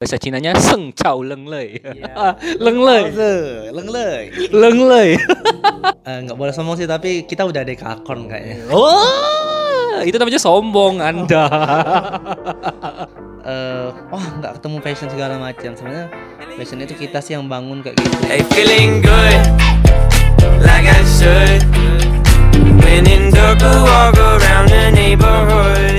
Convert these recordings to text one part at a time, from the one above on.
Bahasa Cinanya seng cao lenglei. Yeah. Lenglei. Lenglei. Lenglei. Enggak boleh sombong sih, tapi kita udah dekakon kayaknya. Oh, itu namanya sombong Anda. Wah, enggak ketemu passion segala macam. Sebenarnya passion itu kita sih yang bangun kayak gitu. I feeling good. Like I should. When in dark walk around the neighborhood.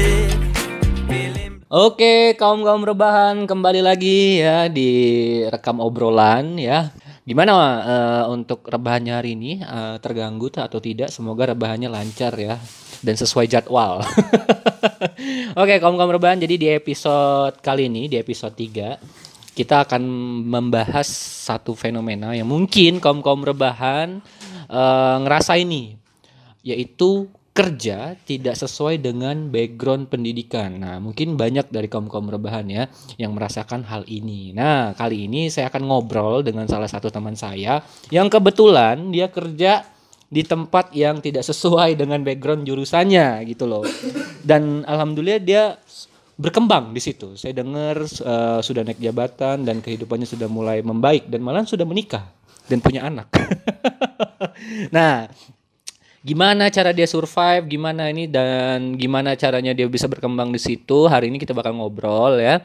Oke, kaum-kaum rebahan, kembali lagi ya di Rekam Obrolan ya. Gimana untuk rebahannya hari ini? Terganggu atau tidak? Semoga rebahannya lancar ya dan sesuai jadwal. Oke, kaum-kaum rebahan, jadi di episode kali ini, di episode 3, kita akan membahas satu fenomena yang mungkin kaum-kaum rebahan ngerasain nih, yaitu kerja tidak sesuai dengan background pendidikan. Nah, mungkin banyak dari kaum-kaum rebahan ya yang merasakan hal ini. Nah, kali ini saya akan ngobrol dengan salah satu teman saya yang kebetulan dia kerja di tempat yang tidak sesuai dengan background jurusannya gitu loh. Dan alhamdulillah dia berkembang di situ. Saya dengar sudah naik jabatan dan kehidupannya sudah mulai membaik dan malah sudah menikah dan punya anak. Nah, gimana cara dia survive, gimana ini dan gimana caranya dia bisa berkembang di situ. Hari ini kita bakal ngobrol ya.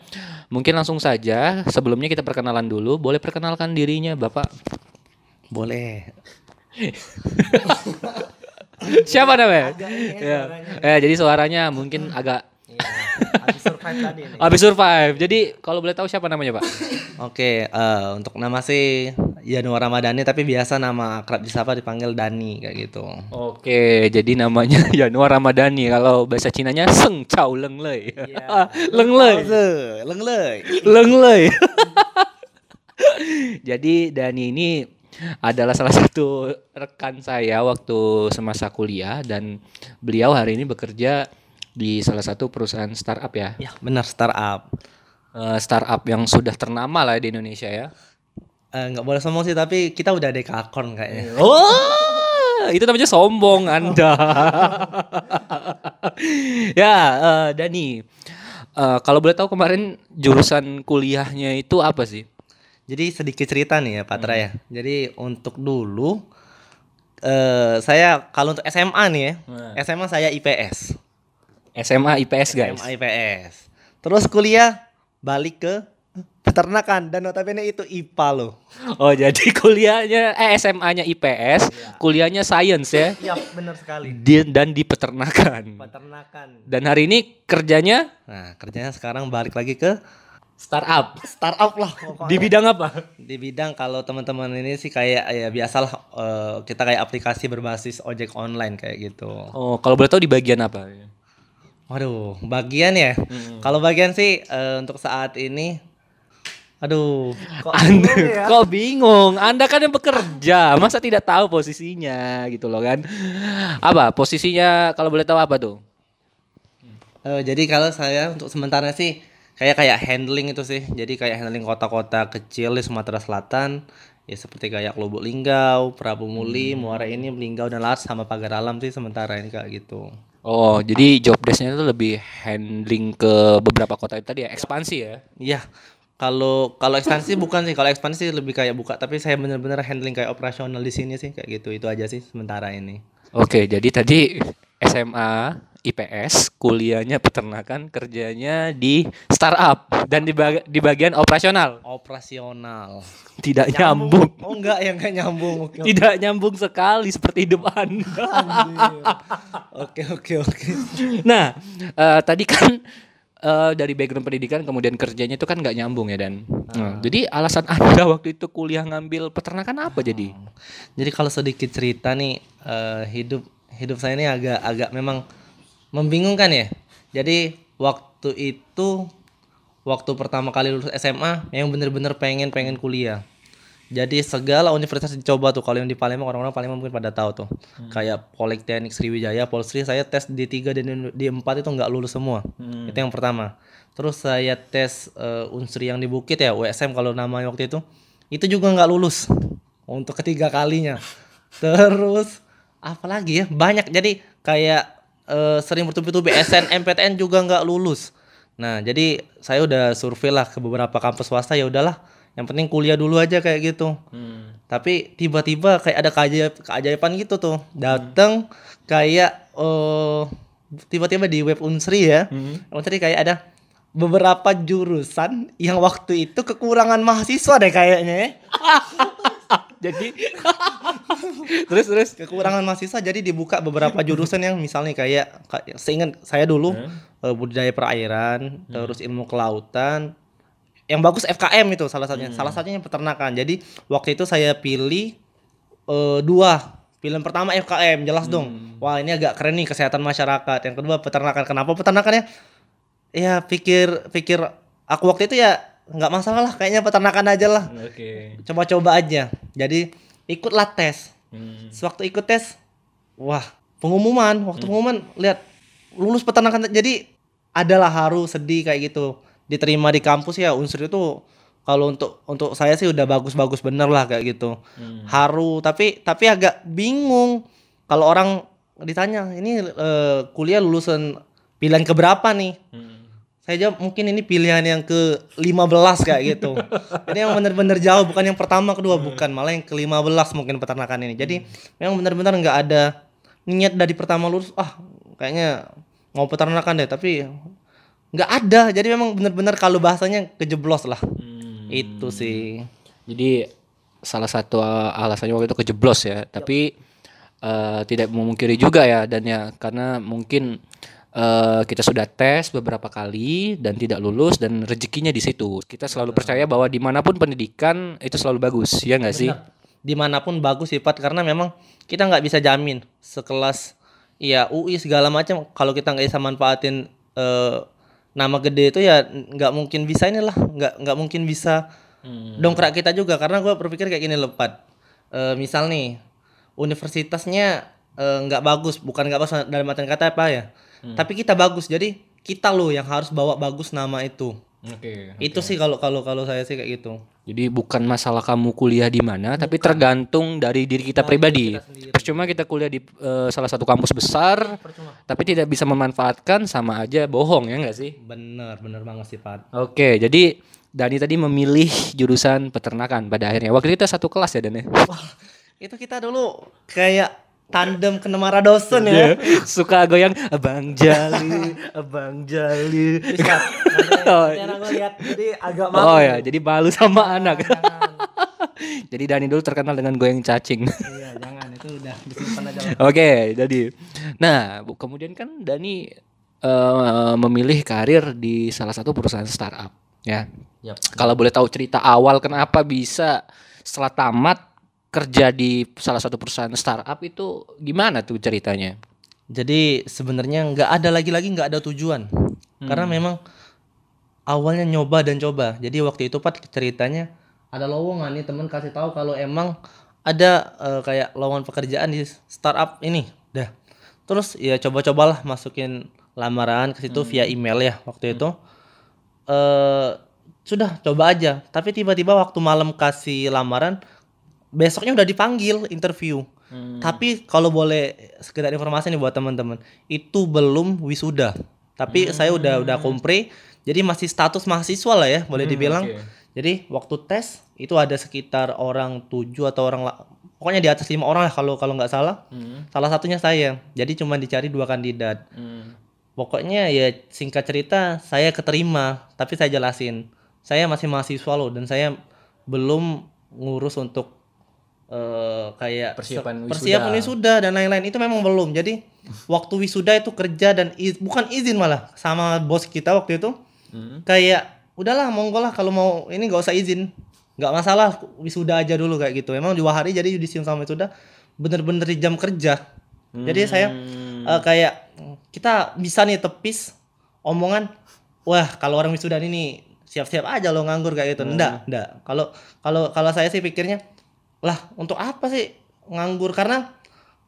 Mungkin langsung saja, sebelumnya kita perkenalan dulu. Boleh perkenalkan dirinya, Bapak? Boleh. Siapa namanya? Ya. Jadi suaranya mungkin agak habis survive tadi. Habis survive. Jadi kalau boleh tahu siapa namanya, Pak? Oke, untuk nama sih Yanuar Ramadhani, tapi biasa nama akrab disapa dipanggil Dani kayak gitu. Oke, jadi namanya Yanuar Ramadhani. Kalau bahasa Cinanya seng cao lenglei. Yeah. Lenglei. Lenglei. Lenglei. Jadi Dani ini adalah salah satu rekan saya waktu semasa kuliah dan beliau hari ini bekerja di salah satu perusahaan startup ya. Ya, benar, startup. Startup yang sudah ternama lah di Indonesia ya. Nggak boleh sombong sih, tapi kita udah dekakon kayaknya. Oh, itu namanya sombong Anda. Ya, Dani, kalau boleh tahu kemarin jurusan kuliahnya itu apa sih? Jadi sedikit cerita nih ya Pak Tra ya. Jadi untuk dulu, saya kalau untuk SMA nih ya, SMA saya IPS. SMA IPS guys. SMA IPS. Terus kuliah balik ke peternakan dan notabene itu IPA loh. Oh, jadi kuliahnya SMA-nya IPS, ya. Kuliahnya sains ya. Iya, benar sekali. Dan di peternakan. Peternakan. Dan hari ini kerjanya? Nah, kerjanya sekarang balik lagi ke startup. Startup lah. Di bidang apa? Di bidang kalau teman-teman ini sih kayak ya biasalah kita kayak aplikasi berbasis ojek online kayak gitu. Oh, kalau boleh tahu di bagian apa? Waduh, bagian ya. Kalau bagian sih untuk saat ini aduh, kok Anda bingung ya? Kok bingung? Anda kan yang bekerja, masa tidak tahu posisinya gitu loh kan? Apa posisinya kalau boleh tahu apa tuh? Jadi kalau saya untuk sementara sih kayak handling itu sih. Jadi kayak handling kota-kota kecil di Sumatera Selatan. Ya seperti kayak Lubuk Linggau, Prabu Muli, Muara Ini, Linggau dan Laras sama Pagar Alam sih sementara ini kayak gitu. Oh, jadi job desk-nya itu lebih handling ke beberapa kota itu tadi ya, ekspansi ya? Iya. Kalau ekstansi bukan sih, kalau ekspansi lebih kayak buka, tapi saya benar-benar handling kayak operasional di sini sih kayak gitu. Itu aja sih sementara ini. Oke, jadi tadi SMA IPS, kuliahnya peternakan, kerjanya di startup dan di bagian operasional. Operasional. Tidak nyambung. Oh enggak, yang enggak nyambung. Tidak nyambung sekali seperti hidup Anda. Oke. Nah, tadi kan dari background pendidikan kemudian kerjanya itu kan nggak nyambung ya Dan. Jadi alasan Anda waktu itu kuliah ngambil peternakan apa jadi? Jadi kalau sedikit cerita nih hidup saya ini agak memang membingungkan ya. Jadi waktu pertama kali lulus SMA yang bener-bener pengen kuliah. Jadi segala universitas dicoba tuh. Kalau yang di Palembang, orang-orang Palembang mungkin pada tahu tuh. Kayak Politeknik Sriwijaya, Unsri, saya tes di 3 dan di 4 itu nggak lulus semua. Itu yang pertama. Terus saya tes Unsri yang di Bukit ya, USM kalau namanya waktu itu. Itu juga nggak lulus untuk ketiga kalinya. Terus apalagi ya, banyak. Jadi kayak sering bertubi-tubi SNMPTN juga nggak lulus. Nah, jadi saya udah survei lah ke beberapa kampus swasta, ya udahlah, yang penting kuliah dulu aja kayak gitu. Tapi tiba-tiba kayak ada keajaiban gitu tuh, dateng kayak tiba-tiba di web Unsri ya, Unsri kayak ada beberapa jurusan yang waktu itu kekurangan mahasiswa deh kayaknya. Jadi terus kekurangan mahasiswa, jadi dibuka beberapa jurusan yang misalnya kayak seingat saya dulu budidaya perairan, terus ilmu kelautan. Yang bagus FKM itu salah satunya. Salah satunya yang peternakan. Jadi waktu itu saya pilih dua. Film pertama FKM, jelas dong. Wah, ini agak keren nih, kesehatan masyarakat. Yang kedua peternakan. Kenapa peternakan ya? Ya pikir aku waktu itu ya nggak masalah lah, kayaknya peternakan aja lah. Okay. Coba-coba aja. Jadi ikutlah tes. Sewaktu ikut tes, wah, pengumuman. Waktu pengumuman lihat lulus peternakan. Jadi adalah haru, sedih kayak gitu. Diterima di kampus ya Unsri itu, kalau untuk saya sih udah bagus-bagus bener lah kayak gitu. Haru, tapi agak bingung kalau orang ditanya ini kuliah lulusan pilihan keberapa nih. Saya jawab mungkin ini pilihan yang ke-15 kayak gitu. Jadi yang bener-bener jauh, bukan yang pertama, kedua, bukan, malah yang ke-15 mungkin peternakan ini. Jadi memang bener-bener nggak ada niat dari pertama lulus, ah kayaknya mau peternakan deh, tapi nggak ada. Jadi memang benar-benar kalau bahasanya kejeblos lah. Itu sih. Jadi salah satu alasannya waktu itu kejeblos ya. Tapi tidak memungkiri juga ya, dan ya karena mungkin kita sudah tes beberapa kali dan tidak lulus, dan rezekinya di situ. Kita selalu percaya bahwa dimanapun pendidikan itu selalu bagus, ya nggak sih? Dimanapun bagus sih Pat, karena memang kita nggak bisa jamin sekelas ya UI segala macam kalau kita nggak bisa manfaatin nama gede itu ya nggak mungkin bisa inilah, nggak mungkin bisa dongkrak kita juga. Karena gue berpikir kayak gini lepat, misal nih universitasnya nggak bagus, bukan nggak bagus dalam artian kata apa ya, tapi kita bagus, jadi kita loh yang harus bawa bagus nama itu. Okay. Itu sih kalau saya sih kayak gitu. Jadi bukan masalah kamu kuliah di mana, tapi tergantung dari diri kita pribadi. Percuma kita kuliah di salah satu kampus besar, tapi tidak bisa memanfaatkan, sama aja bohong ya nggak sih? Bener banget sih Pak. Oke, jadi Dani tadi memilih jurusan peternakan pada akhirnya. Waktu kita satu kelas ya Dani? Wah, itu kita dulu kayak tandem kena marah dosen ya. Suka goyang Abang Jali, Abang Jali. Karena gue lihat jadi agak malu. Oh ya, jadi malu sama anak. Jadi Dani dulu terkenal dengan goyang cacing. Iya, jangan, itu udah disimpan aja. Oke, jadi nah, kemudian kan Dani memilih karir di salah satu perusahaan startup ya. Kalau boleh tahu cerita awal kenapa bisa setelah tamat kerja di salah satu perusahaan startup itu gimana tuh ceritanya? Jadi sebenarnya nggak ada nggak ada tujuan, karena memang awalnya nyoba dan coba. Jadi waktu itu Pat ceritanya ada lowongan nih, temen kasih tahu kalau emang ada kayak lowongan pekerjaan di startup ini, dah. Terus ya coba-cobalah masukin lamaran ke situ via email ya waktu itu. Sudah coba aja, tapi tiba-tiba waktu malam kasih lamaran, besoknya udah dipanggil interview. Tapi kalau boleh sekedar informasi nih buat teman-teman, itu belum wisuda. Tapi saya udah kompre, jadi masih status mahasiswa lah ya, boleh dibilang. Jadi waktu tes itu ada sekitar orang 7 atau orang pokoknya di atas 5 orang lah kalau nggak salah. Salah satunya saya. Jadi cuma dicari 2 kandidat. Pokoknya ya singkat cerita saya keterima, tapi saya jelasin, saya masih mahasiswa loh dan saya belum ngurus untuk kayak persiapan wisuda dan lain-lain, itu memang belum. Jadi waktu wisuda itu kerja dan bukan izin malah sama bos kita waktu itu, kayak udahlah monggo lah kalau mau ini nggak usah izin, nggak masalah wisuda aja dulu kayak gitu. Emang 2 hari jadi yudisium sama wisuda bener-bener di jam kerja. Jadi saya kayak kita bisa nih tepis omongan, wah kalau orang wisuda ini nih siap-siap aja lo nganggur kayak gitu. Enggak. Kalau saya sih pikirnya lah untuk apa sih nganggur, karena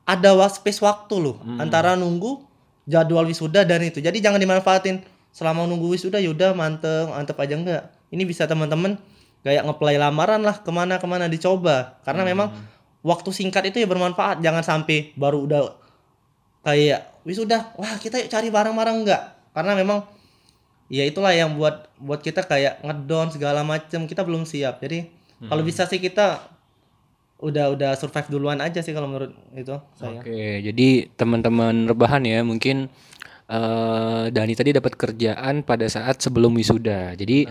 ada space waktu loh antara nunggu jadwal wisuda dan itu. Jadi jangan dimanfaatin selama nunggu wisuda, yaudah mantep aja. Enggak, ini bisa teman-teman kayak ngeplay lamaran lah kemana-kemana, dicoba, karena memang waktu singkat itu ya bermanfaat. Jangan sampai baru udah kayak wisuda, wah kita yuk cari barang-barang, enggak, karena memang ya itulah yang buat kita kayak ngedown segala macem, kita belum siap. Jadi kalau bisa sih kita udah survive duluan aja sih kalau menurut itu saya. Oke, jadi teman-teman rebahan ya, mungkin Dani tadi dapat kerjaan pada saat sebelum wisuda. Jadi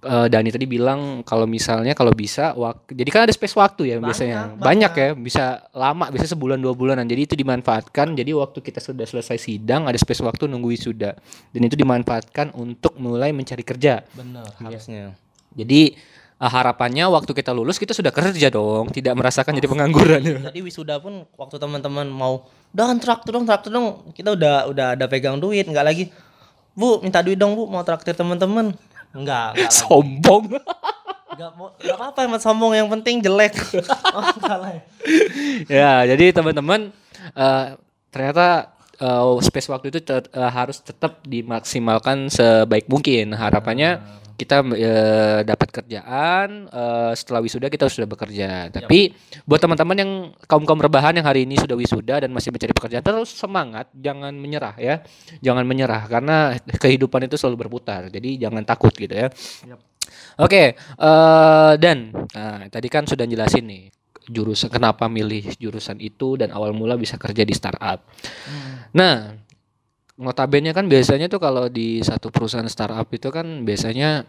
Dani tadi bilang kalau misalnya kalau bisa jadi kan ada space waktu ya, biasanya banyak ya, bisa lama, biasanya sebulan dua bulanan. Jadi itu dimanfaatkan. Jadi waktu kita sudah selesai sidang ada space waktu nunggu wisuda, dan itu dimanfaatkan untuk mulai mencari kerja. Benar, harusnya. Jadi harapannya waktu kita lulus kita sudah kerja dong, tidak merasakan jadi pengangguran. Jadi wisuda pun waktu teman-teman mau dan traktir dong, kita udah ada pegang duit, nggak lagi bu minta duit dong bu mau traktir teman-teman, nggak sombong, nggak apa-apa emang sombong, yang penting jelek. Ya jadi teman-teman ternyata space waktu itu harus tetap dimaksimalkan sebaik mungkin. Harapannya kita dapat kerjaan setelah wisuda, kita sudah bekerja. Tapi buat teman-teman yang kaum rebahan yang hari ini sudah wisuda dan masih mencari pekerjaan, terus semangat, jangan menyerah ya, jangan menyerah karena kehidupan itu selalu berputar. Jadi jangan takut gitu ya. Oke, dan tadi kan sudah jelasin nih jurusan, kenapa milih jurusan itu dan awal mula bisa kerja di startup. Nah, notabene kan biasanya tuh kalau di satu perusahaan startup itu kan biasanya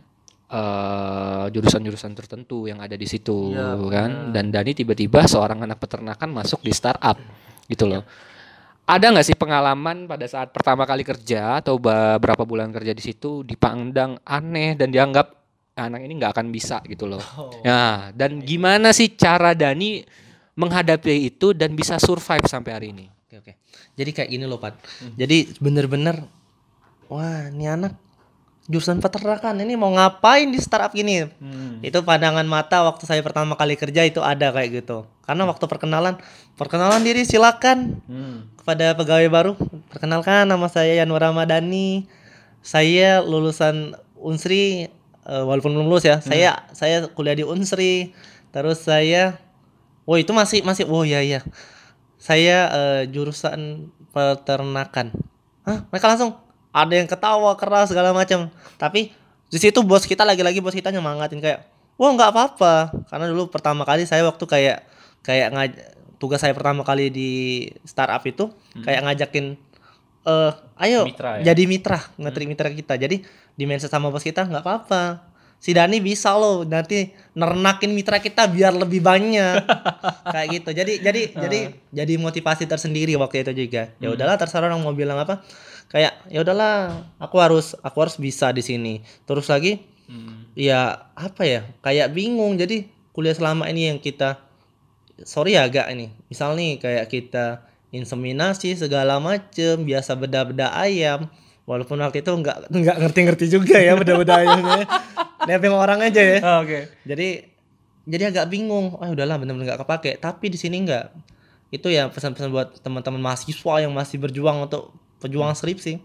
jurusan-jurusan tertentu yang ada di situ kan. Dan Dani tiba-tiba seorang anak peternakan masuk di startup gitu loh. Ada nggak sih pengalaman pada saat pertama kali kerja atau berapa bulan kerja di situ dipandang aneh dan dianggap anak ini nggak akan bisa gitu loh. Nah, dan gimana sih cara Dani menghadapi itu dan bisa survive sampai hari ini? Oke. Jadi kayak gini loh Pat. Jadi bener-bener, wah ini anak jurusan peternakan, ini mau ngapain di startup gini? Itu pandangan mata waktu saya pertama kali kerja itu ada kayak gitu. Karena waktu perkenalan diri silakan kepada pegawai baru. Perkenalkan nama saya Yanuar Ramadhani. Saya lulusan Unsri, walaupun belum lulus ya. Saya kuliah di Unsri. Terus saya, oh itu masih, oh ya. Saya jurusan peternakan. Hah? Mereka langsung ada yang ketawa keras segala macam. Tapi di situ bos kita nyemangatin kayak, wah nggak apa-apa. Karena dulu pertama kali saya waktu kayak tugas saya pertama kali di startup itu kayak ngajakin, ayo mitra, ya? Jadi mitra, ngetrik mitra kita. Jadi di mindset sama bos kita nggak apa-apa. Si Dani bisa loh nanti nernakin mitra kita biar lebih banyak. Kayak gitu. Jadi motivasi tersendiri waktu itu juga. Ya udahlah, terserah orang mau bilang apa. Kayak ya udahlah, aku harus bisa di sini. Terus lagi ya apa ya? Kayak bingung. Jadi kuliah selama ini yang kita misal nih kayak kita inseminasi segala macem, biasa beda-beda ayam. Walaupun waktu itu nggak ngerti-ngerti juga ya beda-beda ayamnya. Lihat sama orang aja ya. Oh, okay. Jadi agak bingung. Oh, udahlah benar-benar nggak kepake. Tapi di sini nggak. Itu ya pesan-pesan buat teman-teman mahasiswa yang masih berjuang untuk perjuangan skripsi.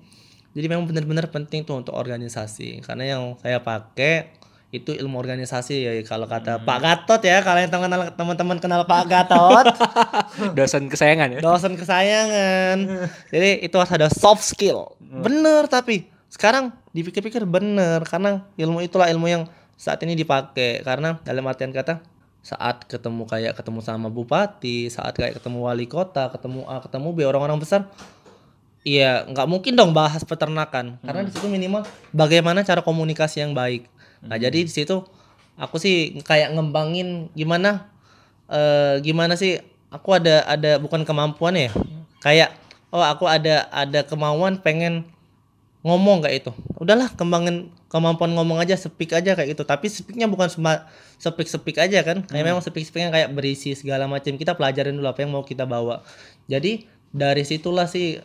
Jadi memang benar-benar penting tuh untuk organisasi. Karena yang saya pakai itu ilmu organisasi ya. Kalau kata Pak Gatot ya, kalau yang teman-teman kenal Pak Gatot, dosen kesayangan ya. Dosen kesayangan. Jadi itu harus ada soft skill. Bener tapi. Sekarang dipikir-pikir bener, karena ilmu itulah ilmu yang saat ini dipakai. Karena dalam artian kata saat ketemu sama bupati, saat kayak ketemu wali kota, ketemu A, ketemu B, orang-orang besar, iya nggak mungkin dong bahas peternakan. Karena di situ minimal bagaimana cara komunikasi yang baik. Nah jadi di situ aku sih kayak ngembangin gimana sih aku ada bukan kemampuan ya, kayak aku ada kemauan pengen ngomong kayak itu. Udahlah kembangin kemampuan ngomong aja, speak aja kayak gitu. Tapi speaknya bukan cuma speak aja kan. Kayak memang speaknya kayak berisi segala macam. Kita pelajarin dulu apa yang mau kita bawa. Jadi dari situlah sih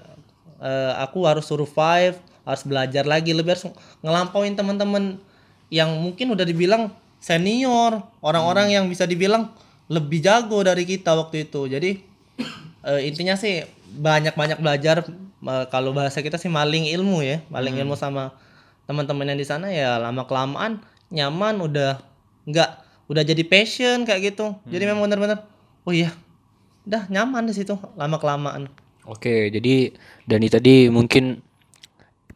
aku harus survive, harus belajar lagi, lebih harus ngelampauin teman-teman yang mungkin udah dibilang senior, orang-orang yang bisa dibilang lebih jago dari kita waktu itu. Jadi intinya sih banyak-banyak belajar. Kalau bahasa kita sih maling ilmu ya, ilmu sama teman-teman yang di sana ya, lama kelamaan nyaman, udah jadi passion kayak gitu. Jadi memang benar-benar oh iya, udah nyaman di situ lama kelamaan. Oke, jadi Dani tadi mungkin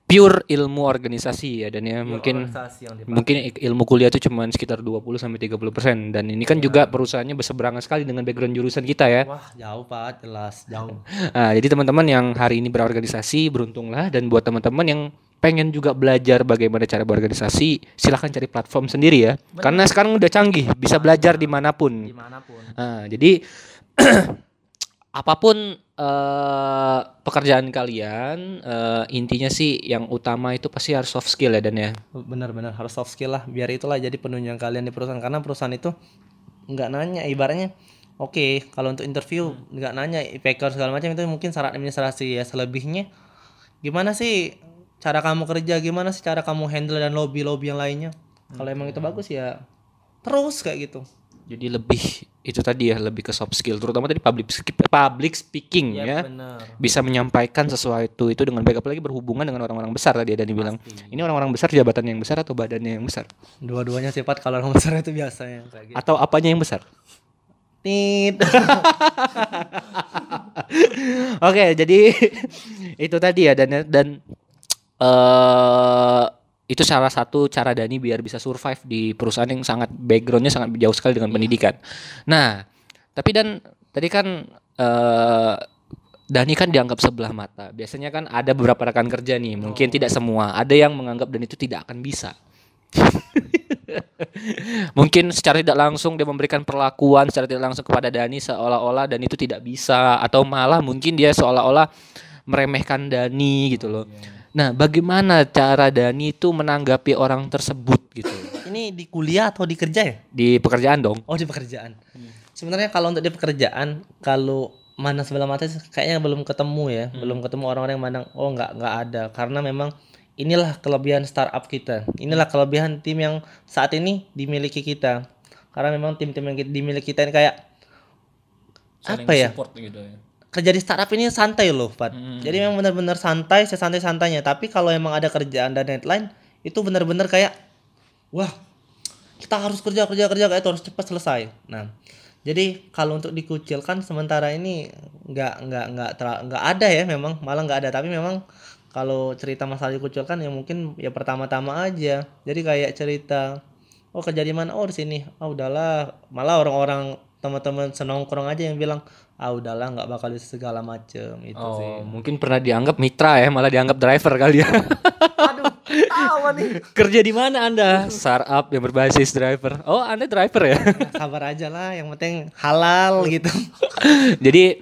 pure ilmu organisasi ya, dan ya mungkin ilmu kuliah itu cuma sekitar 20-30%, dan ini kan juga perusahaannya berseberangan sekali dengan background jurusan kita ya. Wah, jauh Pak, jelas jauh. Nah, jadi teman-teman yang hari ini berorganisasi beruntunglah, dan buat teman-teman yang pengen juga belajar bagaimana cara berorganisasi, silahkan cari platform sendiri ya. Bener. Karena sekarang udah canggih, bisa belajar dimanapun. Nah, jadi apapun pekerjaan kalian, intinya sih yang utama itu pasti harus soft skill ya Dan ya. Benar-benar harus soft skill lah, biar itulah jadi penunjang kalian di perusahaan. Karena perusahaan itu nggak nanya, ibaratnya oke, kalau untuk interview nggak nanya IPK segala macam, itu mungkin syarat administrasi ya. Selebihnya gimana sih cara kamu kerja, gimana sih cara kamu handle dan lobby-lobby yang lainnya. Kalau emang itu bagus ya terus kayak gitu. Jadi lebih itu tadi ya, lebih ke soft skill, terutama tadi public speaking ya, bener. Bisa menyampaikan sesuatu itu dengan baik, apalagi berhubungan dengan orang-orang besar tadi ada dibilang. Ini orang-orang besar, jabatannya yang besar atau badannya yang besar? Dua-duanya sifat kalau orang besar itu biasanya kayak gitu. Atau apanya yang besar? Oke, jadi itu tadi ya, dan itu salah satu cara Dani biar bisa survive di perusahaan yang sangat backgroundnya sangat jauh sekali dengan pendidikan. Nah, tapi Dan tadi kan Dani kan dianggap sebelah mata. Biasanya kan ada beberapa rekan kerja nih, mungkin tidak semua, ada yang menganggap Dani itu tidak akan bisa. Mungkin secara tidak langsung dia memberikan perlakuan secara tidak langsung kepada Dani, seolah-olah Dani itu tidak bisa, atau malah mungkin dia seolah-olah meremehkan Dani gitu loh. Nah, bagaimana cara Dani itu menanggapi orang tersebut gitu? Ini di kuliah atau di kerja ya? Di pekerjaan dong. Oh, di pekerjaan. Sebenarnya kalau untuk di pekerjaan, kalau mana sebelah mata kayaknya belum ketemu ya, belum ketemu orang-orang yang mandang oh nggak ada, karena memang inilah kelebihan startup kita, inilah kelebihan tim yang saat ini dimiliki kita, karena memang tim-tim yang dimiliki kita ini kayak saling apa ya? Support gitu ya. Kerja di startup ini santai loh, Pat. Jadi memang benar-benar santai, sesantai-santainya. Tapi kalau emang ada kerjaan dan deadline, itu benar-benar kayak, wah, kita harus kerja, kayak itu harus cepat selesai. Nah, jadi kalau untuk dikucilkan sementara ini nggak ada ya, memang malah nggak ada. Tapi memang kalau cerita masalah dikucilkan ya mungkin ya pertama-tama aja. Jadi kayak cerita, oh kerja di mana? Oh di sini. Ah udahlah, malah orang-orang teman-teman senongkrong aja yang bilang ah udahlah nggak bakal segala macem itu sih. Mungkin pernah dianggap mitra ya, malah dianggap driver kali ya. Aduh, tahu nih. Kerja di mana Anda? Startup yang berbasis driver. Oh, Anda driver ya? Sabar aja lah, yang penting halal gitu. Jadi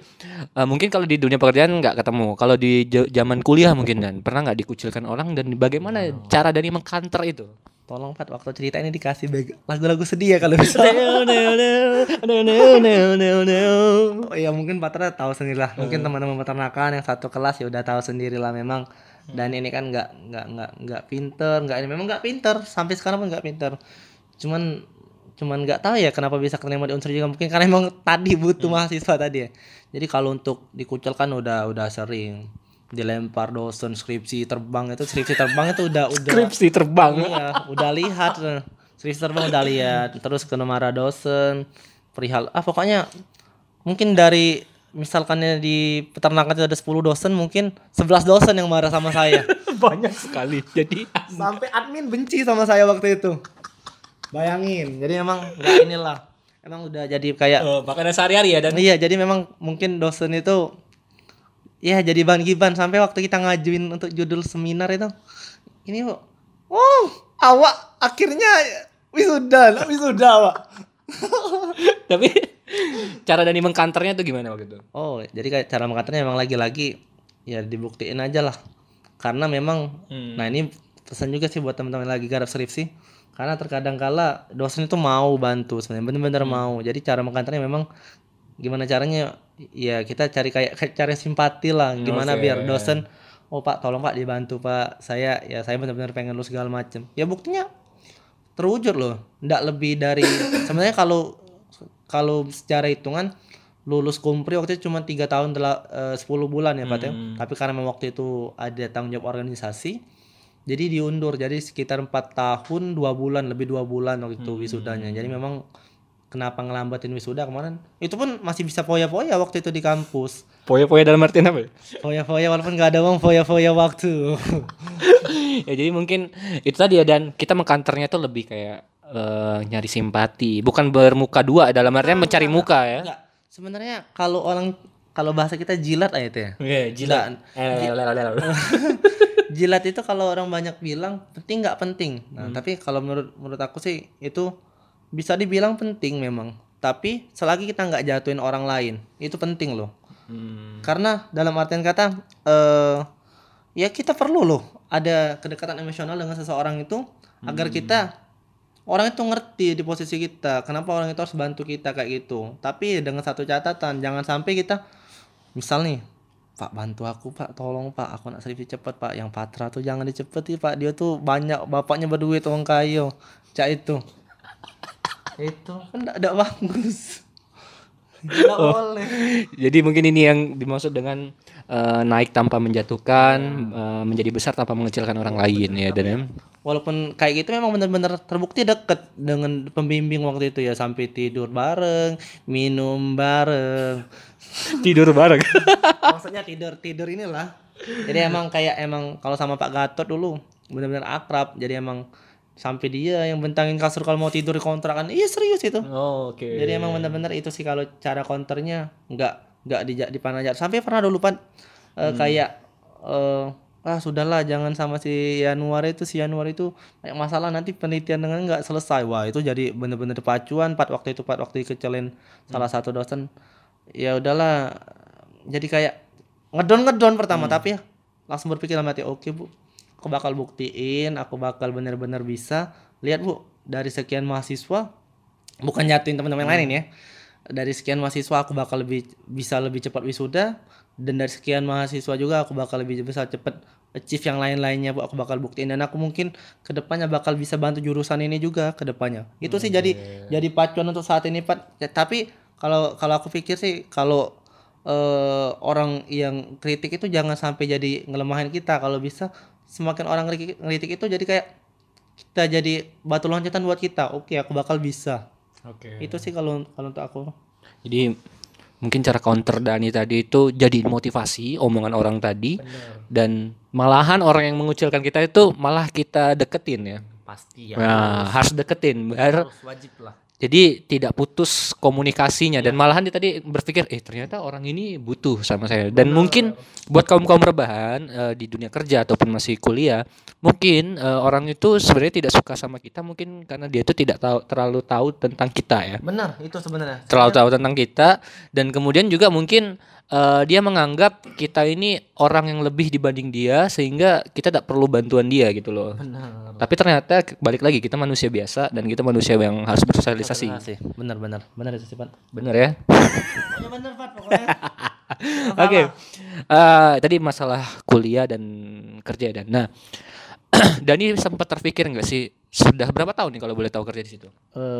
mungkin kalau di dunia pekerjaan nggak ketemu, kalau di zaman kuliah mungkin Dan pernah nggak dikucilkan orang, dan bagaimana cara Dani meng-counter itu? Tolong Pat, waktu cerita ini dikasih lagu-lagu sedih ya kalau bisa. Ya mungkin Patra tahu sendirilah. Mungkin teman-teman peternakan yang satu kelas ya udah tahu sendirilah memang. Dan ini kan nggak pinter, memang nggak pinter. Sampai sekarang pun nggak pinter. Cuman nggak tahu ya kenapa bisa keterima di Unsri juga, mungkin karena emang tadi butuh mahasiswa tadi ya. Jadi kalau untuk dikucilkan udah sering. Dilempar dosen, skripsi terbang itu udah skripsi terbang ya, udah lihat skripsi terbang udah lihat, terus kena marah dosen perihal pokoknya mungkin dari misalkannya di peternakan itu ada 10 dosen, mungkin 11 dosen yang marah sama saya. Banyak sekali, jadi sampai admin benci sama saya waktu itu, bayangin. Jadi emang nggak inilah, emang udah jadi kayak makanan sehari-hari ya Dan. Iya, jadi memang mungkin dosen itu ya jadi bahan-giban. Sampai waktu kita ngajuin untuk judul seminar itu, ini awak akhirnya wisuda awak. Tapi cara Dani mengkanternya tuh gimana waktu itu? Oh, jadi kayak cara mengkanternya memang lagi-lagi ya dibuktiin aja lah. Karena memang nah ini pesan juga sih buat teman-teman lagi garap skripsi, karena terkadang kala dosen itu mau bantu sebenarnya, benar-benar mau. Jadi cara mengkanternya memang gimana caranya ya, kita cari simpati lah, gimana biar dosen oh Pak tolong Pak dibantu Pak, saya benar-benar pengen lu segala macem. Ya buktinya terwujud loh, nggak lebih dari sebenarnya kalau secara hitungan lulus kumpri waktu itu cuma 3 tahun 10 bulan ya Pak ya. Tapi karena waktu itu ada tanggung jawab organisasi jadi diundur, jadi sekitar 4 tahun 2 bulan, lebih 2 bulan waktu itu wisudanya. Jadi memang kenapa ngelambatin wisuda kemarin, itu pun masih bisa foya-foya waktu itu di kampus. Foya-foya dalam artian apa ya? Foya-foya walaupun gak ada uang, foya-foya waktu. Ya jadi mungkin itu tadi ya, dan kita mengkanternya tuh lebih kayak nyari simpati, bukan bermuka dua dalam artian mencari muka ya. Enggak. Sebenarnya kalau orang, kalau bahasa kita jilat aja itu ya. Oke, jilat. Jilat itu kalau orang banyak bilang penting nggak penting. Nah, tapi kalau menurut aku sih itu bisa dibilang penting memang. Tapi selagi kita nggak jatuhin orang lain, itu penting loh. Karena dalam artian kata, ya kita perlu loh ada kedekatan emosional dengan seseorang itu agar kita, orang itu ngerti di posisi kita, kenapa orang itu harus bantu kita kayak gitu. Tapi dengan satu catatan, jangan sampai kita, misal nih, Pak bantu aku Pak, tolong Pak, aku nak skripsi cepet Pak. Yang Patra tuh jangan dicepet ya Pak, dia tuh banyak bapaknya berduit uang kayu. Cak itu. Itu kan enggak bagus. Enggak boleh. Jadi mungkin ini yang dimaksud dengan naik tanpa menjatuhkan, menjadi besar tanpa mengecilkan orang lain ya. Dan walaupun kayak gitu memang benar-benar terbukti deket dengan pembimbing waktu itu ya, sampai tidur bareng, minum bareng. Tidur bareng. Maksudnya tidur inilah. Jadi emang kayak emang kalau sama Pak Gatot dulu benar-benar akrab. Jadi emang sampai dia yang bentangin kasur kalau mau tidur di kontrakan. Iya serius itu. Oh, oke. Okay. Jadi emang benar-benar itu sih kalau cara konternya enggak dipanajat. Sampai pernah dulu Pak sudahlah jangan sama si Yanuar itu banyak masalah, nanti penelitian dengan enggak selesai. Wah, itu jadi benar-benar pacuan Pak waktu itu, Pak waktu dikecelin salah satu dosen. Ya udahlah, jadi kayak ngedon pertama, tapi ya langsung berpikir dalam hati, oke Bu, aku bakal buktiin, aku bakal bener-bener bisa. Lihat Bu, dari sekian mahasiswa, bukan nyatuin teman-teman lain ini ya, dari sekian mahasiswa aku bakal bisa lebih cepat wisuda, dan dari sekian mahasiswa juga aku bakal lebih bisa cepat achieve yang lain-lainnya Bu, aku bakal buktiin, dan aku mungkin kedepannya bakal bisa bantu jurusan ini juga kedepannya. Itu sih jadi pacuan untuk saat ini Pak. Ya, tapi Kalau aku pikir sih kalau orang yang kritik itu jangan sampai jadi ngelemahin kita. Kalau bisa semakin orang ngeritik itu jadi kayak kita jadi batu loncatan buat kita. Oke, aku bakal bisa. Oke. Itu sih kalau untuk aku. Jadi mungkin cara counter Dani tadi itu jadi motivasi omongan orang tadi. Bener. Dan malahan orang yang mengucilkan kita itu malah kita deketin ya. Pasti ya. Nah, harus deketin. Harus wajib lah. Jadi tidak putus komunikasinya dan malahan dia tadi berpikir ternyata orang ini butuh sama saya. Dan mungkin buat kaum rebahan di dunia kerja ataupun masih kuliah, mungkin orang itu sebenarnya tidak suka sama kita mungkin karena dia itu tidak terlalu tahu tentang kita ya. Benar, itu sebenarnya. Terlalu tahu tentang kita dan kemudian juga mungkin dia menganggap kita ini orang yang lebih dibanding dia sehingga kita tak perlu bantuan dia gitu loh. Benar. Tapi ternyata balik lagi kita manusia biasa dan kita manusia yang harus bersosialisasi. Benar itu sih Pak. Benar ya. Ya benar Pak pokoknya. Oke. Tadi masalah kuliah dan kerja dan nah Dani sempat terpikir nggak sih sudah berapa tahun nih kalau boleh tahu kerja di situ?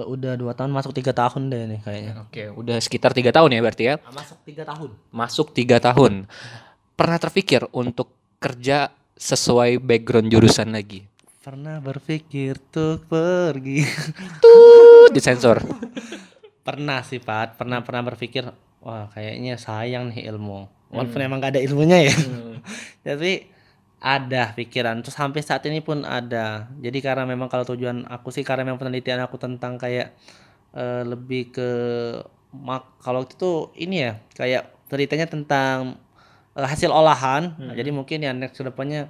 Udah 2 tahun masuk 3 tahun deh nih kayaknya. Oke, udah sekitar 3 tahun ya berarti ya? Masuk 3 tahun. Masuk 3 tahun. Pernah terpikir untuk kerja sesuai background jurusan lagi? Pernah berpikir tuh pergi. Tuh disensor. Pernah sih Pat, pernah berpikir wah kayaknya sayang nih ilmu. Walaupun emang gak ada ilmunya ya. Tapi ada pikiran, terus sampai saat ini pun ada. Jadi karena memang kalau tujuan aku sih karena memang penelitian aku tentang kayak lebih ke kalau itu ini ya kayak ceritanya tentang hasil olahan. Nah, jadi mungkin ya next kedepannya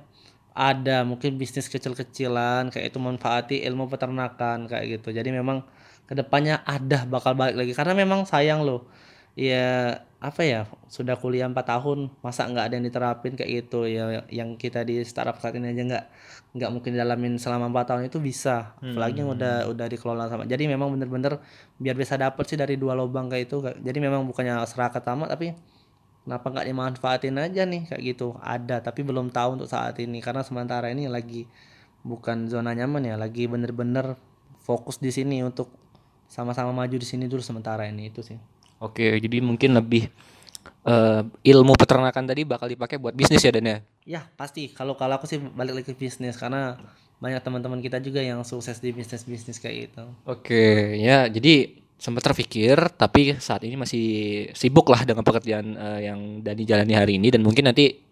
ada mungkin bisnis kecil-kecilan kayak itu manfaati ilmu peternakan kayak gitu. Jadi memang kedepannya ada bakal balik lagi karena memang sayang loh. Ya apa ya sudah kuliah 4 tahun masa nggak ada yang diterapin kayak gitu ya, yang kita di startup saat ini aja nggak mungkin dalamin selama 4 tahun itu bisa apalagi yang udah dikelola sama. Jadi memang bener-bener biar bisa dapet sih dari 2 lobang kayak itu. Jadi memang bukannya serakat sama tapi kenapa nggak dimanfaatin aja nih kayak gitu. Ada tapi belum tahu untuk saat ini karena sementara ini lagi bukan zona nyaman ya, lagi bener-bener fokus di sini untuk sama-sama maju di sini dulu sementara ini itu sih. Oke, jadi mungkin lebih ilmu peternakan tadi bakal dipakai buat bisnis ya Dan ya? Ya pasti, kalau aku sih balik lagi ke bisnis karena banyak teman-teman kita juga yang sukses di bisnis-bisnis kayak gitu. Oke, ya jadi sempat terpikir, tapi saat ini masih sibuk lah dengan pekerjaan yang Dani jalani hari ini, dan mungkin nanti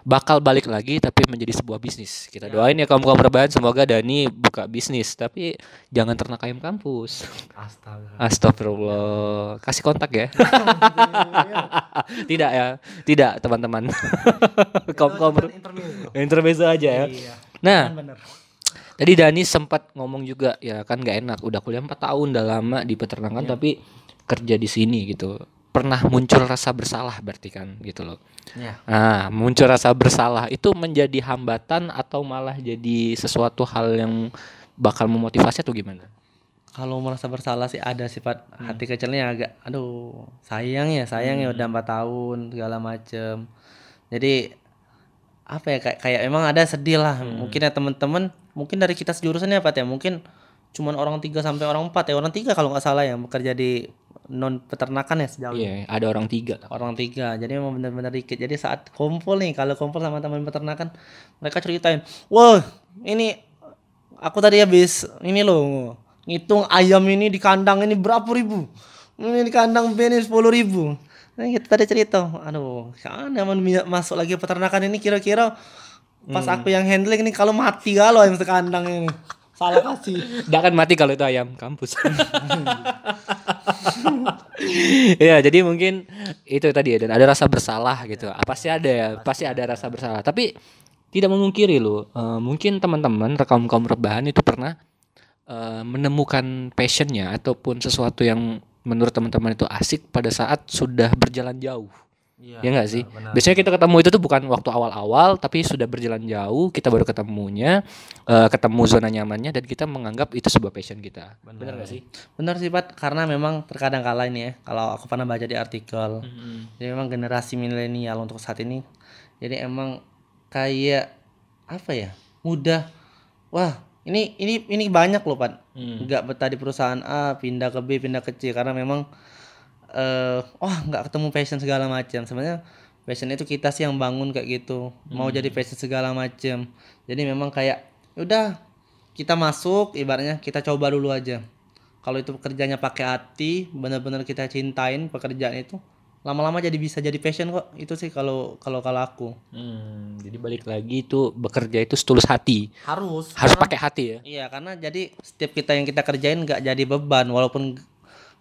bakal balik lagi tapi menjadi sebuah bisnis. Kita doain ya kaum perbahan, semoga Dani buka bisnis, tapi jangan ternak ayam kampus. Astaga. Astagfirullah. Kasih kontak ya. Tidak ya. Tidak, teman-teman. Kaum intermezzo aja ya. Iya. Nah. Bener. Tadi Dani sempat ngomong juga ya kan gak enak, udah kuliah 4 tahun, udah lama di peternakan tapi kerja di sini gitu. Pernah muncul rasa bersalah berarti kan gitu loh. Ya. Nah, muncul rasa bersalah itu menjadi hambatan atau malah jadi sesuatu hal yang bakal memotivasi atau gimana? Kalau merasa bersalah sih ada sifat hati kecilnya agak aduh, sayang ya udah 4 tahun segala macem. Jadi apa ya kayak emang ada sedih lah. Mungkin ya teman-teman, mungkin dari kita sejurusan ya Pat ya, mungkin cuman orang 3 sampai orang 4 ya, orang 3 kalau nggak salah ya bekerja di non peternakan ya sejauh ini. Ada orang tiga, jadi memang benar-benar dikit. Jadi saat kumpul nih, kalau kumpul sama teman peternakan, mereka ceritain, wow ini aku tadi habis ini loh ngitung ayam ini di kandang ini berapa ribu, ini di kandang B ini 10.000. Nah kita tadi cerita, aduh kan emang masuk lagi peternakan ini kira-kira pas aku yang handling ini kalau mati kalau ayam sekandang ini. Salah kasih. Nggak kan mati kalau itu ayam kampus. Ya jadi mungkin itu tadi ya, dan ada rasa bersalah gitu. Pasti ada ya, pasti ada rasa bersalah. Tapi tidak memungkiri loh, mungkin teman-teman rekam-rekam rebahan itu pernah menemukan passionnya ataupun sesuatu yang menurut teman-teman itu asik pada saat sudah berjalan jauh. Iya ya, gak sih? Benar. Biasanya kita ketemu itu tuh bukan waktu awal-awal, tapi sudah berjalan jauh, kita baru ketemunya, ketemu zona nyamannya, dan kita menganggap itu sebuah passion kita. Benar gak sih? Benar sih Pat, karena memang terkadang kala ini ya, kalau aku pernah baca di artikel, jadi memang generasi milenial untuk saat ini, jadi emang kayak apa ya, mudah, wah ini banyak loh Pat, gak betah di perusahaan A, pindah ke B, pindah ke C, karena memang nggak ketemu passion segala macam. Sebenarnya passion itu kita sih yang bangun kayak gitu, mau jadi passion segala macam. Jadi memang kayak udah kita masuk, ibaratnya kita coba dulu aja. Kalau itu pekerjaannya pakai hati, benar-benar kita cintain pekerjaan itu, lama-lama jadi bisa jadi passion kok. Itu sih kalau aku. Jadi balik lagi itu bekerja itu setulus hati. Harus pakai hati ya. Iya, karena jadi setiap kita yang kita kerjain nggak jadi beban, walaupun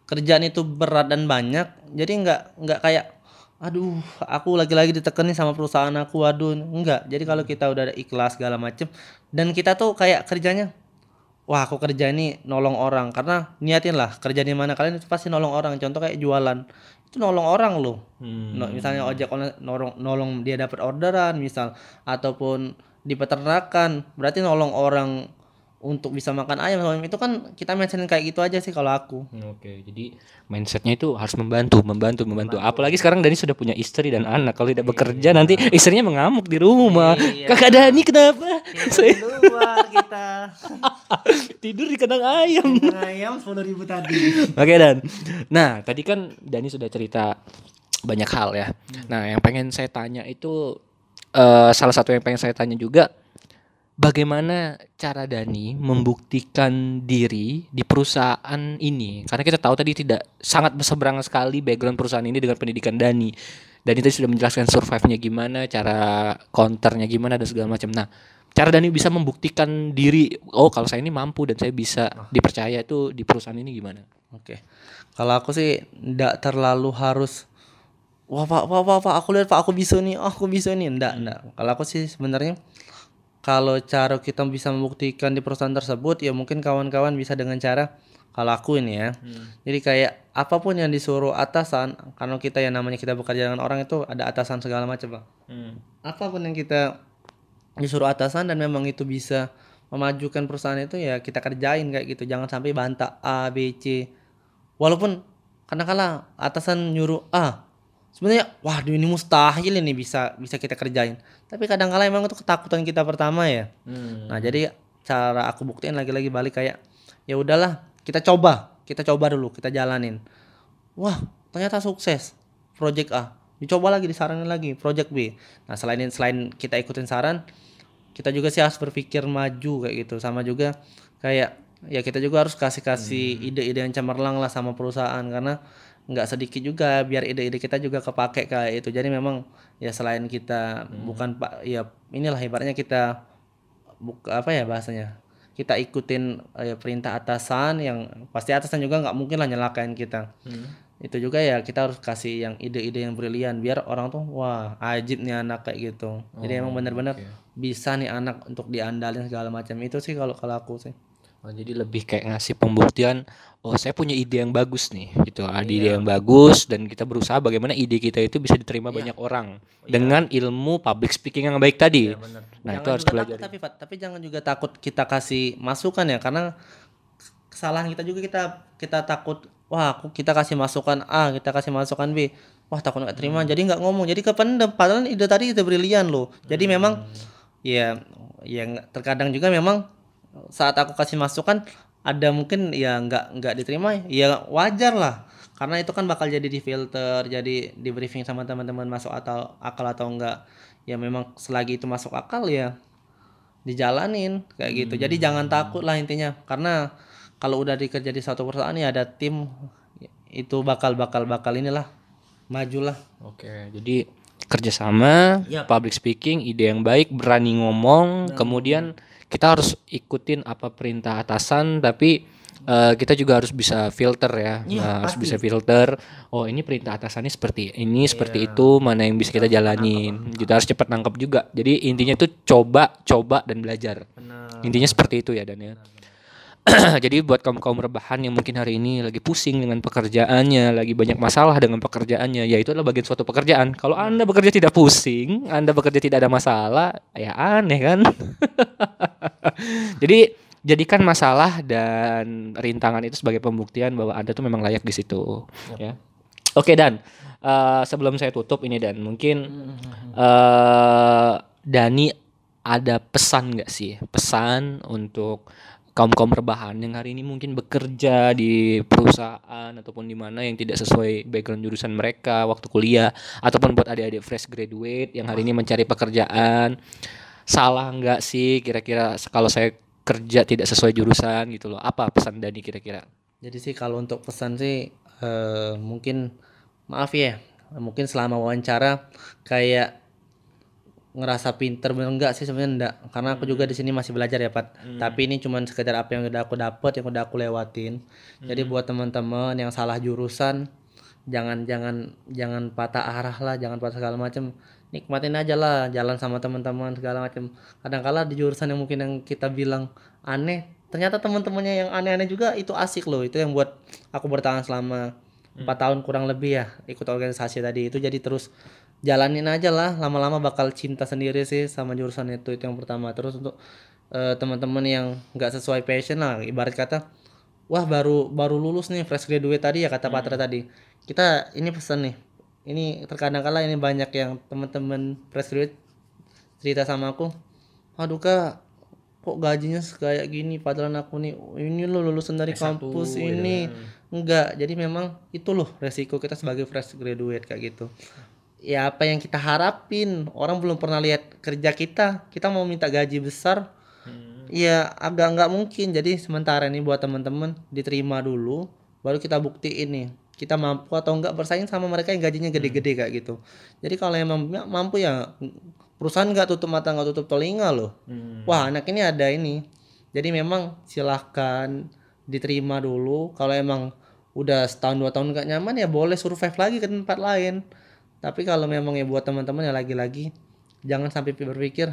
kerjaan itu berat dan banyak, jadi nggak kayak, aduh, aku lagi-lagi ditekan nih sama perusahaan aku, aduh, enggak. Jadi kalau kita udah ada ikhlas segala macem, dan kita tuh kayak kerjanya, wah aku kerja ini nolong orang, karena niatin lah kerja di mana kalian itu pasti nolong orang. Contoh kayak jualan, itu nolong orang loh. Misalnya ojek online nolong dia dapat orderan misal, ataupun di peternakan, berarti nolong orang untuk bisa makan ayam. Itu kan kita mindset kayak gitu aja sih kalau aku. Oke, jadi mindsetnya itu harus membantu. Apalagi sekarang Dani sudah punya istri dan anak. Kalau tidak bekerja nanti istrinya mengamuk di rumah. Kakak Dani kenapa? Saya keluar kita. Tidur di kandang ayam. Kandang ayam 10.000 tadi. Oke Dan. Nah tadi kan Dani sudah cerita banyak hal ya. Nah yang pengen saya tanya itu salah satu yang pengen saya tanya juga, bagaimana cara Dani membuktikan diri di perusahaan ini? Karena kita tahu tadi tidak sangat berseberangan sekali background perusahaan ini dengan pendidikan Dani. Dani tadi sudah menjelaskan survive-nya gimana, cara counter-nya gimana, dan segala macam. Nah, cara Dani bisa membuktikan diri, oh kalau saya ini mampu dan saya bisa dipercaya itu di perusahaan ini gimana? Oke. Kalau aku sih tidak terlalu harus, wah pak, aku lihat pak, aku bisa nih. Enggak. Kalau aku sih sebenarnya, kalau cara kita bisa membuktikan di perusahaan tersebut, ya mungkin kawan-kawan bisa dengan cara, kalau aku ini ya, jadi kayak apapun yang disuruh atasan, karena kita yang namanya kita bekerja dengan orang itu ada atasan segala macam. Apapun yang kita disuruh atasan dan memang itu bisa memajukan perusahaan itu, ya kita kerjain kayak gitu. Jangan sampai bantah A, B, C. Walaupun kadang-kadang atasan nyuruh A, sebenarnya wah ini mustahil ini bisa kita kerjain, tapi kadang-kadang emang itu ketakutan kita pertama ya. Nah jadi cara aku buktiin lagi-lagi balik kayak ya udahlah kita coba dulu, kita jalanin, wah ternyata sukses project A, dicoba lagi, disaranin lagi project B. Nah selain kita ikutin saran, kita juga sih harus berpikir maju kayak gitu. Sama juga kayak ya kita juga harus kasih ide-ide yang cemerlang lah sama perusahaan, karena nggak sedikit juga biar ide-ide kita juga kepake kayak itu. Jadi memang ya selain kita bukan pak ya inilah ibaratnya kita buka apa ya bahasanya, kita ikutin perintah atasan yang pasti atasan juga nggak mungkin lah nyelakain kita. Itu juga ya kita harus kasih yang ide-ide yang brilian biar orang tuh wah ajib nih anak kayak gitu. Jadi emang benar-benar bisa nih anak untuk diandalin segala macam. Itu sih kalau aku sih. Oh, jadi lebih kayak ngasih pembuktian, oh saya punya ide yang bagus nih, gitu. Ada ide yang bagus dan kita berusaha bagaimana ide kita itu bisa diterima banyak orang dengan ilmu public speaking yang baik tadi. Nah jangan itu harus belajar. Tapi jangan juga takut kita kasih masukan ya, karena kesalahan kita juga kita takut. Wah kita kasih masukan A, kita kasih masukan B, wah takut nggak terima, jadi nggak ngomong, jadi kependem. Padahal ide tadi itu brilian loh. Jadi memang ya terkadang juga memang saat aku kasih masukan ada mungkin ya nggak diterima, ya wajar lah, karena itu kan bakal jadi di filter, jadi di briefing sama teman-teman masuk akal atau enggak. Ya memang selagi itu masuk akal ya dijalanin kayak gitu. Jadi jangan takut lah intinya, karena kalau udah dikerja di satu perusahaan ya ada tim, itu bakal inilah majulah. Oke, jadi kerjasama, public speaking, ide yang baik, berani ngomong, kemudian kita harus ikutin apa perintah atasan, tapi kita juga harus bisa filter harus bisa filter. Oh ini perintah atasannya seperti ini, seperti itu, mana yang bisa kita jalanin. Kita harus cepat nangkep juga. Jadi intinya itu coba dan belajar. Benar. Intinya seperti itu ya Daniel. Jadi buat kaum rebahan yang mungkin hari ini lagi pusing dengan pekerjaannya, lagi banyak masalah dengan pekerjaannya, ya itu adalah bagian suatu pekerjaan. Kalau Anda bekerja tidak pusing, Anda bekerja tidak ada masalah, ya aneh kan? Jadi jadikan masalah dan rintangan itu sebagai pembuktian bahwa Anda tuh memang layak di situ. Ya. Oke Dan, sebelum saya tutup ini Dan, mungkin Dani ada pesan nggak sih? Pesan untuk kaum rebahan yang hari ini mungkin bekerja di perusahaan ataupun di mana yang tidak sesuai background jurusan mereka waktu kuliah, ataupun buat adik-adik fresh graduate yang hari ini mencari pekerjaan. Salah nggak sih kira-kira kalau saya kerja tidak sesuai jurusan gitu loh, apa pesan Dani kira-kira? Jadi sih kalau untuk pesan sih mungkin maaf ya, mungkin selama wawancara kayak ngerasa pinter bener enggak sih, sebenarnya enggak, karena aku juga di sini masih belajar ya Pat. Tapi ini cuman sekedar apa yang udah aku dapat, yang udah aku lewatin. Jadi buat teman-teman yang salah jurusan, jangan patah arah lah, jangan patah segala macam, nikmatin aja lah jalan sama teman-teman segala macam. Kadang-kala di jurusan yang mungkin yang kita bilang aneh, ternyata teman-temannya yang aneh-aneh juga itu asik loh. Itu yang buat aku bertahan selama 4 tahun kurang lebih ya ikut organisasi tadi itu. Jadi terus jalanin aja lah, lama-lama bakal cinta sendiri sih sama jurusan itu yang pertama. Terus untuk teman-teman yang nggak sesuai passion lah, ibarat kata wah baru lulus nih fresh graduate tadi ya kata Patra tadi, kita ini pesan nih, ini terkadang kala ini banyak yang teman-teman fresh graduate cerita sama aku, aduh Kak kok gajinya kayak gini, padahal aku nih ini lo lulusan dari S1, kampus ini enggak. Jadi memang itu loh resiko kita sebagai fresh graduate kayak gitu. Ya apa yang kita harapin, orang belum pernah lihat kerja kita mau minta gaji besar, ya agak nggak mungkin. Jadi sementara ini buat teman-teman diterima dulu, baru kita buktiin nih kita mampu atau nggak bersaing sama mereka yang gajinya gede-gede kayak gitu. Jadi kalau emang mampu ya perusahaan nggak tutup mata, nggak tutup telinga loh. Wah anak ini ada ini. Jadi memang silahkan diterima dulu. Kalau emang udah setahun 2 tahun nggak nyaman ya boleh survive lagi ke tempat lain. Tapi kalau memang ya buat teman-teman ya lagi-lagi jangan sampai berpikir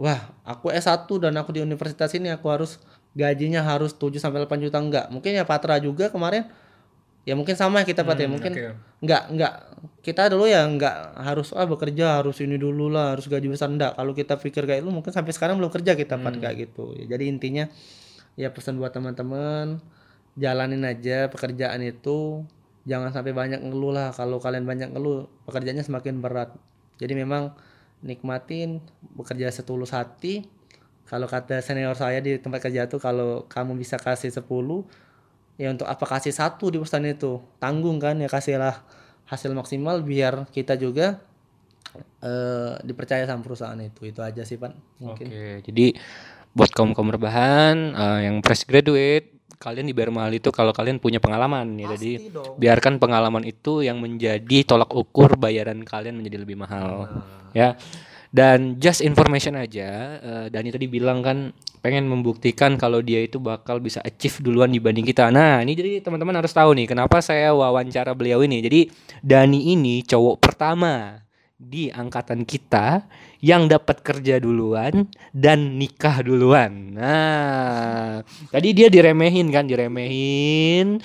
wah aku S1 dan aku di universitas ini aku harus gajinya harus 7-8 juta. Enggak, mungkin ya Patra juga kemarin ya mungkin sama kita Pat ya mungkin enggak kita dulu ya enggak harus bekerja harus ini dulu lah harus gaji besar, enggak. Kalau kita pikir kayak itu mungkin sampai sekarang belum kerja kita Pat kayak gitu ya. Jadi intinya ya pesan buat teman-teman jalanin aja pekerjaan itu. Jangan sampai banyak ngeluh lah. Kalau kalian banyak ngeluh, pekerjaannya semakin berat. Jadi memang nikmatin, bekerja setulus hati. Kalau kata senior saya di tempat kerja itu, kalau kamu bisa kasih 10, ya untuk apa kasih 1 di perusahaan itu? Tanggung kan, ya kasihlah hasil maksimal biar kita juga dipercaya sama perusahaan itu. Itu aja sih Pak. Oke, jadi buat kaum rebahan yang fresh graduate, kalian dibayar mahal itu kalau kalian punya pengalaman ya. Jadi biarkan pengalaman itu yang menjadi tolak ukur bayaran kalian menjadi lebih mahal ya. Dan just information aja, Dani tadi bilang kan pengen membuktikan kalau dia itu bakal bisa achieve duluan dibanding kita. Nah ini jadi teman-teman harus tahu nih kenapa saya wawancara beliau ini. Jadi Dani ini cowok pertama di angkatan kita yang dapat kerja duluan dan nikah duluan. Nah, tadi dia diremehin kan, diremehin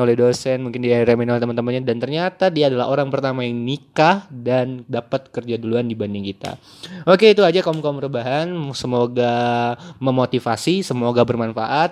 oleh dosen, mungkin diremehin oleh teman-temannya, dan ternyata dia adalah orang pertama yang nikah dan dapat kerja duluan dibanding kita. Oke, itu aja kaum rebahan, semoga memotivasi, semoga bermanfaat.